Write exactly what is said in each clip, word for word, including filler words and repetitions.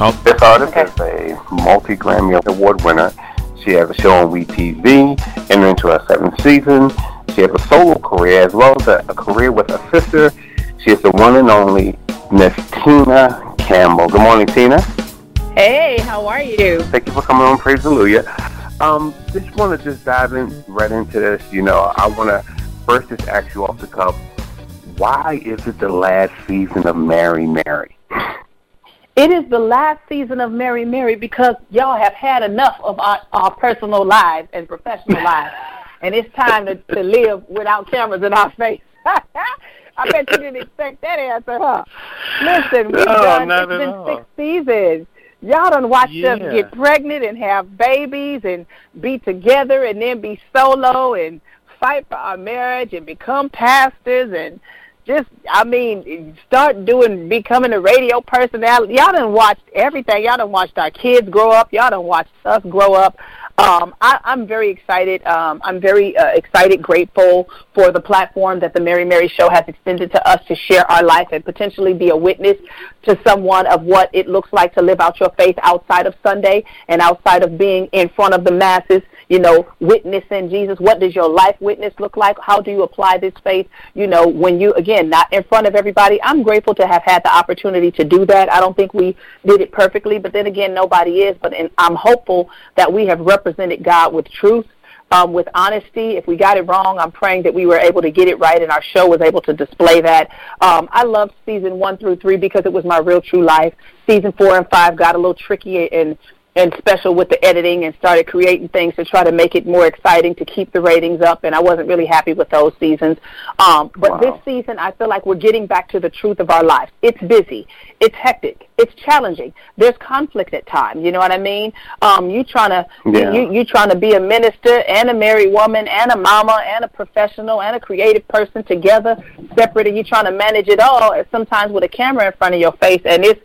Oh. This artist okay. is a multi-Grammy Award winner. She has a show on WeTV, entering into her seventh season. She has a solo career as well as a, a career with her sister. She is the one and only Miss Tina Campbell. Good morning, Tina. Hey, how are you? Thank you for coming on Praise the Hallelujah. Um, just want to just dive in right into this. You know, I want to first just ask you off the cuff, why is it the last season of Mary Mary? It is the last season of Mary Mary because y'all have had enough of our, our personal lives and professional lives, and it's time to, to live without cameras in our face. I bet you didn't expect that answer, huh? Listen, we've no, done it's been all. six seasons. Y'all done watched yeah. us get pregnant and have babies and be together and then be solo and fight for our marriage and become pastors and just, I mean, start doing, becoming a radio personality. Y'all done watched everything. Y'all done watched our kids grow up. Y'all done watched us grow up. Um, I, I'm very excited. Um, I'm very uh, excited, grateful for the platform that the Mary Mary Show has extended to us to share our life and potentially be a witness to someone of what it looks like to live out your faith outside of Sunday and outside of being in front of the masses, you know, witnessing Jesus. What does your life witness look like? How do you apply this faith, you know, when you, again, not in front of everybody? I'm grateful to have had the opportunity to do that. I don't think we did it perfectly, but then again, nobody is. But and I'm hopeful that we have represented presented God with truth, um, with honesty. If we got it wrong, I'm praying that we were able to get it right and our show was able to display that. Um, I loved season one through three because it was my real true life. Season four and five got a little tricky and and special with the editing and started creating things to try to make it more exciting to keep the ratings up, and I wasn't really happy with those seasons. Um, but wow. this season, I feel like we're getting back to the truth of our lives. It's busy. It's hectic. It's challenging. There's conflict at times, you know what I mean? Um, you trying to yeah. you, you trying to be a minister and a married woman and a mama and a professional and a creative person together, separate, and you're trying to manage it all, sometimes with a camera in front of your face, and it's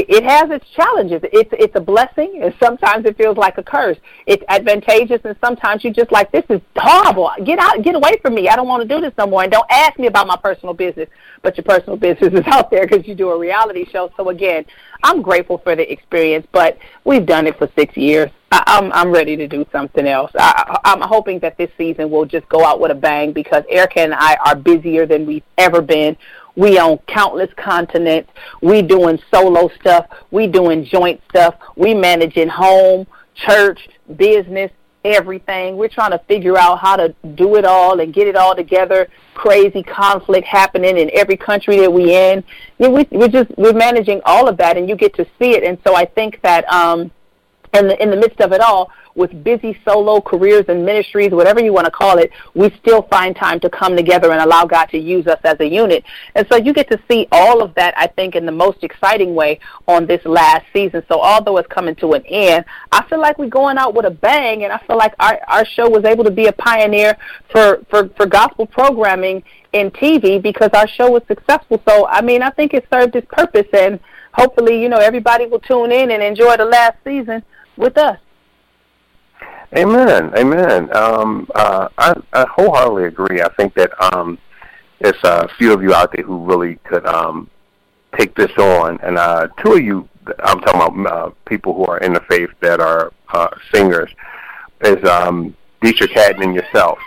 It has its challenges. It's it's a blessing, and sometimes it feels like a curse. It's advantageous, and sometimes you're just like, this is horrible. Get out, get away from me. I don't want to do this no more, and don't ask me about my personal business. But your personal business is out there because you do a reality show. So, again, I'm grateful for the experience, but we've done it for six years. I, I'm I'm ready to do something else. I, I'm hoping that this season will just go out with a bang because Erica and I are busier than we've ever been. We on countless continents. We doing solo stuff. We doing joint stuff. We managing home, church, business, everything. We're trying to figure out how to do it all and get it all together. Crazy conflict happening in every country that we in. Yeah, we, we're just we're managing all of that, and you get to see it. And so I think that um, in the in the midst of it all, with busy solo careers and ministries, whatever you want to call it, we still find time to come together and allow God to use us as a unit. And so you get to see all of that, I think, in the most exciting way on this last season. So although it's coming to an end, I feel like we're going out with a bang, and I feel like our, our show was able to be a pioneer for, for, for gospel programming in T V because our show was successful. So, I mean, I think it served its purpose, and hopefully, you know, everybody will tune in and enjoy the last season with us. Amen, amen. Um, uh, I, I wholeheartedly agree. I think that um, there's a few of you out there who really could um, take this on, and uh, two of you, I'm talking about uh, people who are in the faith that are uh, singers, is um, Dietrich Haddon and yourself.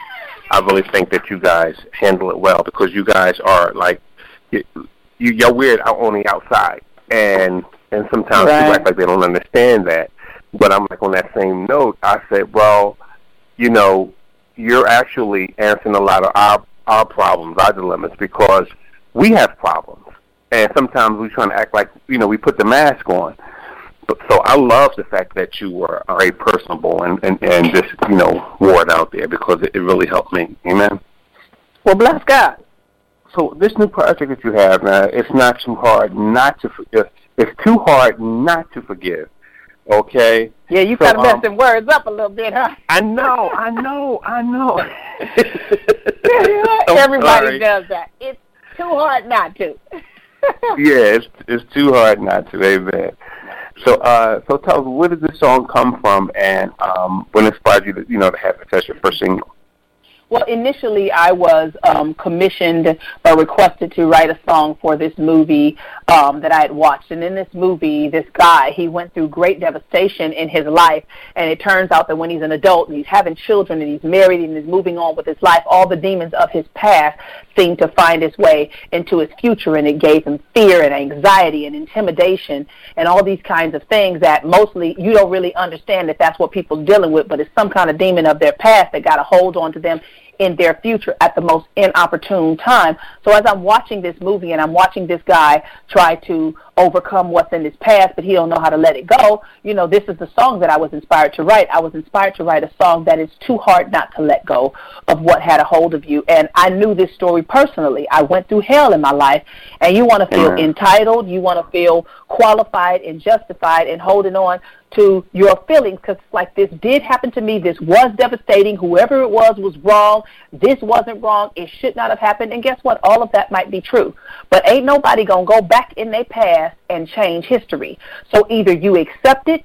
I really think that you guys handle it well because you guys are like, you, you're weird out on the outside, and and sometimes right. people act like they don't understand that. But I'm like, on that same note, I said, well, you know, you're actually answering a lot of our our problems, our dilemmas, because we have problems. And sometimes we try to act like, you know, we put the mask on. But, so I love the fact that you were very personable and, and, and just, you know, wore it out there because it, it really helped me. Amen? Well, bless God. So this new project that you have, now, it's not too hard not to forgive. It's too hard not to forgive. Okay. Yeah, you so, kind of messed um, them words up a little bit, huh? I know, I know, I know. Everybody sorry. does that. It's too hard not to. yeah, it's it's too hard not to. Amen. So, uh, so tell us, where did this song come from, and um, what inspired you to, you know, to have it as your first single? Well, initially I was um, commissioned or requested to write a song for this movie um, that I had watched. And in this movie, this guy, he went through great devastation in his life. And it turns out that when he's an adult and he's having children and he's married and he's moving on with his life, all the demons of his past seemed to find its way into his future. And it gave him fear and anxiety and intimidation and all these kinds of things that mostly you don't really understand that that's what people are dealing with, but it's some kind of demon of their past that got a hold on to them in their future at the most inopportune time. So as I'm watching this movie and I'm watching this guy try to overcome what's in his past, but he don't know how to let it go, you know, this is the song that I was inspired to write. I was inspired to write a song that is too hard not to let go of what had a hold of you. And I knew this story personally. I went through hell in my life, and you want to feel yeah. entitled, you want to feel qualified and justified and holding on to your feelings, because like this did happen to me, this was devastating, whoever it was was wrong, this wasn't wrong, it should not have happened, and guess what, all of that might be true, but ain't nobody going to go back in their past and change history. So either you accept it,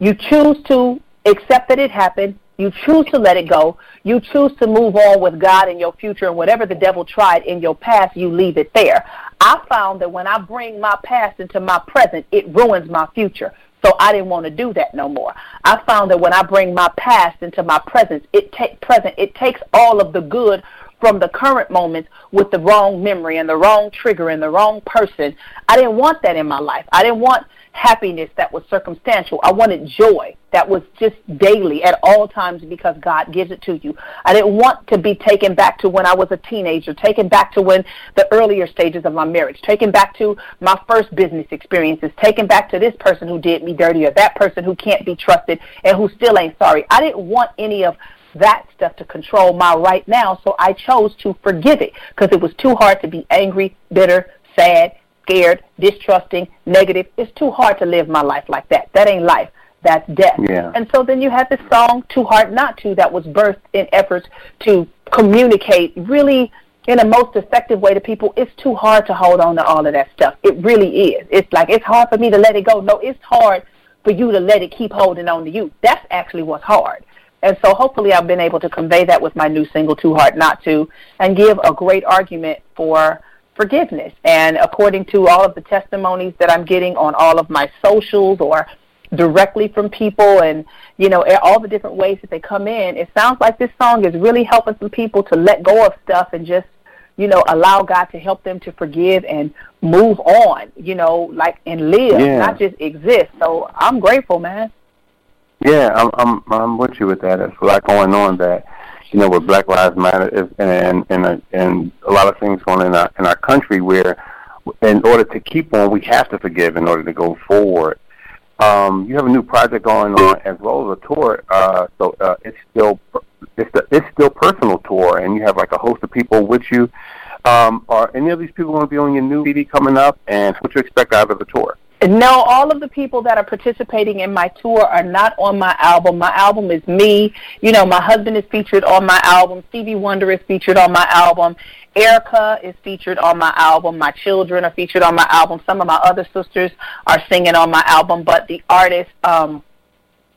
you choose to accept that it happened, you choose to let it go, you choose to move on with God in your future, and whatever the devil tried in your past, you leave it there. I found that when I bring my past into my present, it ruins my future. So I didn't want to do that no more. I found that when I bring my past into my present, it take present, it takes all of the good from the current moment with the wrong memory and the wrong trigger and the wrong person. I didn't want that in my life. I didn't want happiness that was circumstantial. I wanted joy that was just daily at all times because God gives it to you. I didn't want to be taken back to when I was a teenager, taken back to when the earlier stages of my marriage, taken back to my first business experiences, taken back to this person who did me dirty or that person who can't be trusted and who still ain't sorry. I didn't want any of that stuff to control my right now, so I chose to forgive it because it was too hard to be angry, bitter, sad, scared, distrusting, negative. It's too hard to live my life like that. That ain't life. That's death. Yeah. And so then you had this song, Too Hard Not To, that was birthed in efforts to communicate really in the most effective way to people, it's too hard to hold on to all of that stuff. It really is. It's like, it's hard for me to let it go. No, it's hard for you to let it keep holding on to you. That's actually what's hard. And so hopefully I've been able to convey that with my new single, Too Hard Not To, and give a great argument for forgiveness. And according to all of the testimonies that I'm getting on all of my socials or directly from people and, you know, all the different ways that they come in, it sounds like this song is really helping some people to let go of stuff and just, you know, allow God to help them to forgive and move on, you know, like and live, yeah. not just exist. So I'm grateful, man. Yeah, I'm, I'm I'm with you with that. There's a lot going on that, you know, with Black Lives Matter is, and and a, and a lot of things going on in our in our country where, in order to keep on, we have to forgive in order to go forward. Um, you have a new project going on as well as a tour. Uh, so uh, it's still it's the, it's still personal tour, and you have like a host of people with you. Um, are any of these people going to be on your new C D coming up? And what do you expect out of the tour? No, all of the people that are participating in my tour are not on my album. My album is me. You know, my husband is featured on my album. Stevie Wonder is featured on my album. Erica is featured on my album. My children are featured on my album. Some of my other sisters are singing on my album, but the artists um,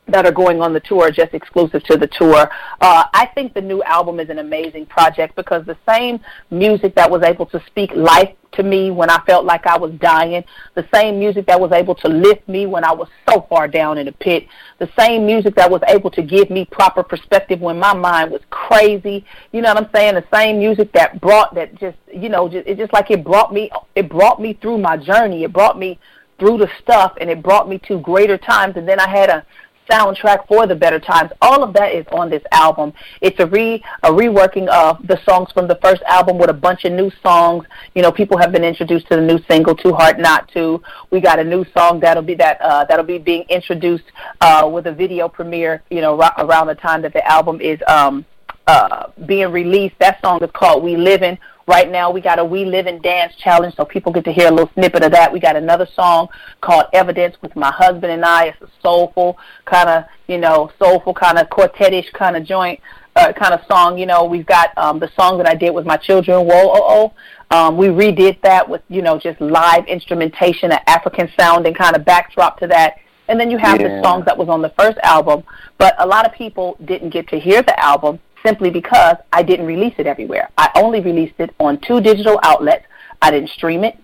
that are going on the tour are just exclusive to the tour. Uh, I think the new album is an amazing project because the same music that was able to speak life to me when I felt like I was dying, the same music that was able to lift me when I was so far down in the pit, the same music that was able to give me proper perspective when my mind was crazy, you know what I'm saying, the same music that brought, that just, you know, just, it just like it brought me, it brought me through my journey, it brought me through the stuff, and it brought me to greater times, and then I had a soundtrack for the better times. All of that is on this album. It's a re a reworking of the songs from the first album with a bunch of new songs. You know, people have been introduced to the new single "Too Hard Not To." We got a new song that'll be that uh, that'll be being introduced uh, with a video premiere. You know, r- around the time that the album is um, uh, being released. That song is called "We Livin'." Right now, we got a We Live and Dance challenge, so people get to hear a little snippet of that. We got another song called Evidence with my husband and I. It's a soulful kind of, you know, soulful kind of quartet-ish kind of joint, uh, kind of song. You know, we've got um, the song that I did with my children, Whoa, Oh, Oh. Um, we redid that with, you know, just live instrumentation, an African sound and kind of backdrop to that. And then you have yeah. the song that was on the first album, but a lot of people didn't get to hear the album. simply because I didn't release it everywhere. I only released it on two digital outlets. I didn't stream it.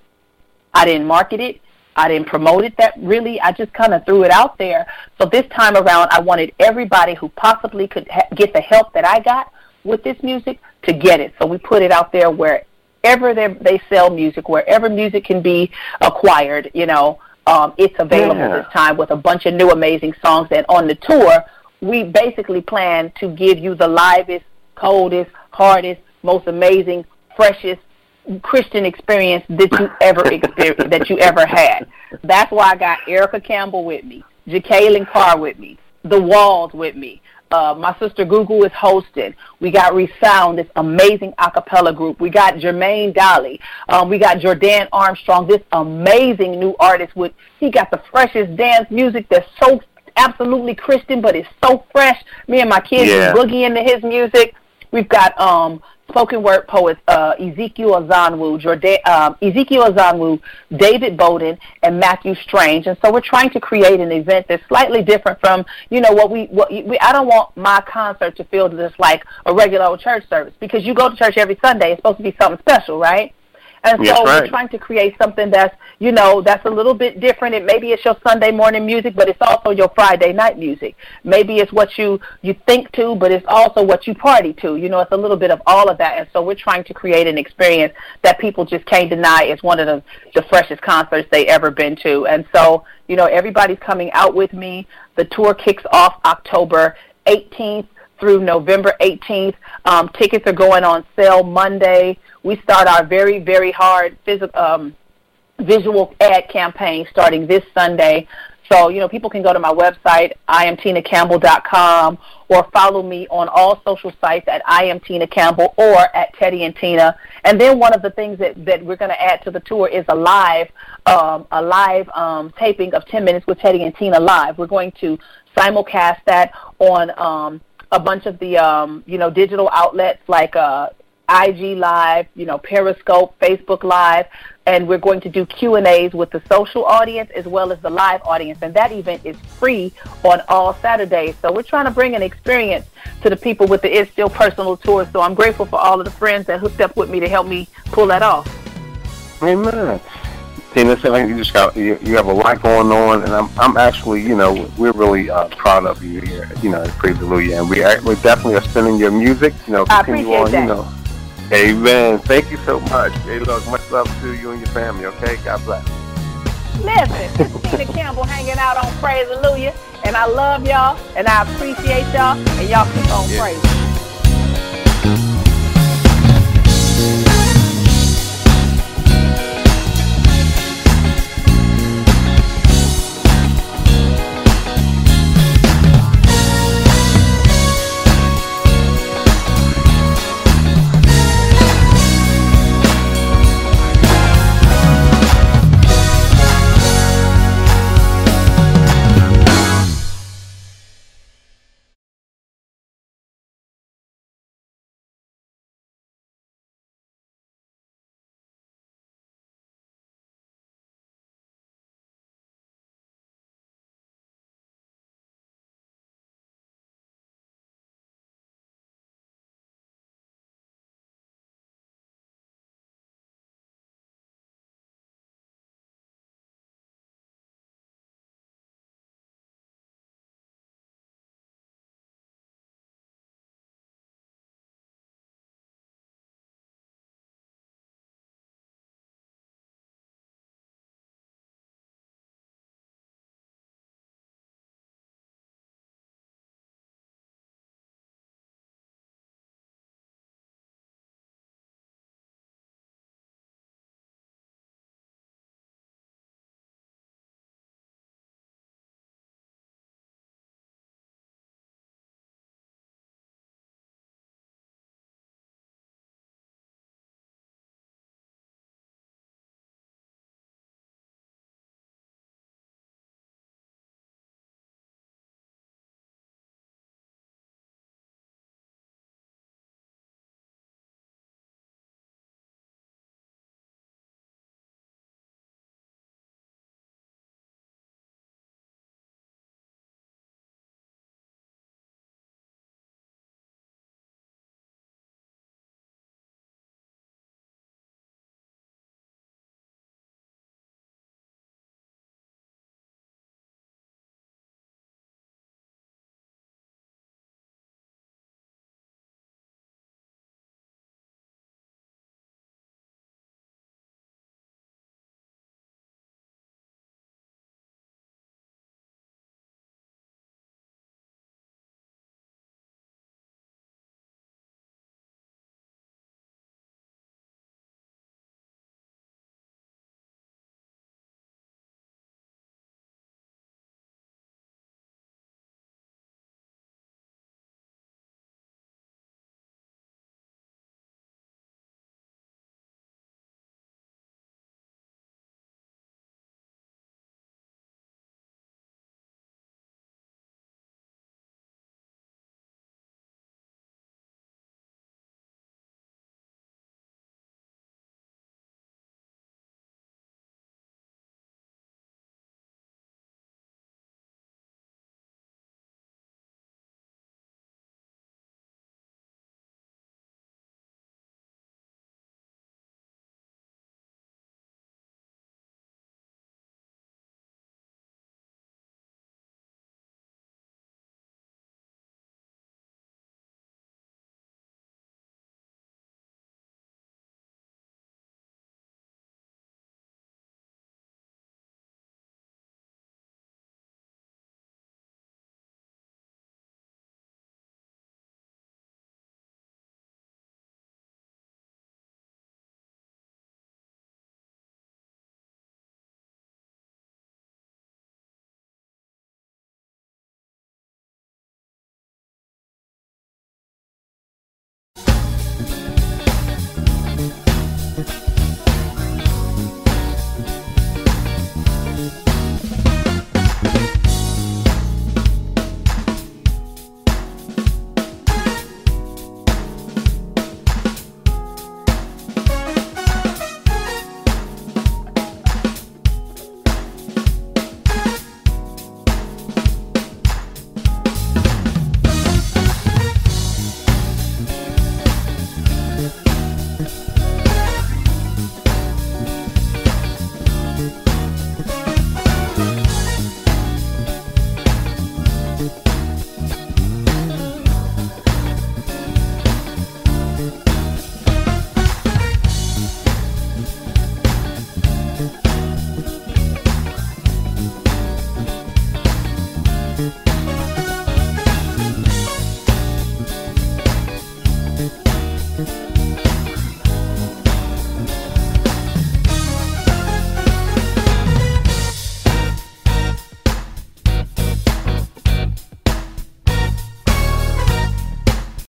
I didn't market it. I didn't promote it. That really, I just kind of threw it out there. So this time around, I wanted everybody who possibly could ha- get the help that I got with this music to get it. So we put it out there wherever they sell music, wherever music can be acquired, you know, um, it's available yeah. this time with a bunch of new amazing songs. And on the tour, we basically plan to give you the livest, coldest, hardest, most amazing, freshest Christian experience that you ever experienced, that you ever had. That's why I got Erica Campbell with me, Ja'Kalen Carr with me, The Walls with me. Uh, my sister Google is hosting. We got Resound, this amazing a cappella group. We got Jermaine Dolly. Um, we got Jordan Armstrong, this amazing new artist. With he got the freshest dance music that's so absolutely Christian, but it's so fresh. Me and my kids yeah. boogie into his music. We've got um, spoken word poets uh, Ezekiel Azanwu, Jordan, um, Ezekiel Azanwu, David Bowden, and Matthew Strange. And so we're trying to create an event that's slightly different from, you know, what we, what we. I don't want my concert to feel just like a regular old church service, because you go to church every Sunday. It's supposed to be something special, right? And so right. we're trying to create something that's, you know, that's a little bit different. And maybe it's your Sunday morning music, but it's also your Friday night music. Maybe it's what you, you think to, but it's also what you party to. You know, it's a little bit of all of that. And so we're trying to create an experience that people just can't deny is one of the, the freshest concerts they ever been to. And so, you know, everybody's coming out with me. The tour kicks off October eighteenth through November eighteenth. Um, tickets are going on sale Monday. We start our very, very hard phys- um, visual ad campaign starting this Sunday. So, you know, people can go to my website, i am tina campbell dot com, or follow me on all social sites at iamtinacampbell or at Teddy and Tina. And then one of the things that, that we're going to add to the tour is a live, um, a live um, taping of ten minutes with Teddy and Tina live. We're going to simulcast that on um, a bunch of the, um, you know, digital outlets like uh, I G Live, you know, Periscope, Facebook Live, and we're going to do Q and A's with the social audience as well as the live audience. And that event is free on all Saturdays. So we're trying to bring an experience to the people with the It's Still Personal Tour. So I'm grateful for all of the friends that hooked up with me to help me pull that off. Amen. Tina, it seems like you just got, you, you have a lot going on, and I'm I'm actually, you know, we're really uh, proud of you here, you know, at Praise the Hallelujah. And we, we definitely are spinning your music, you know, continue on, that. you know. Amen. Thank you so much. Hey, look, much love to you and your family, okay? God bless. Listen, this is Tina Campbell hanging out on Praise the Hallelujah, and I love y'all, and I appreciate y'all, and y'all keep on yeah. praising.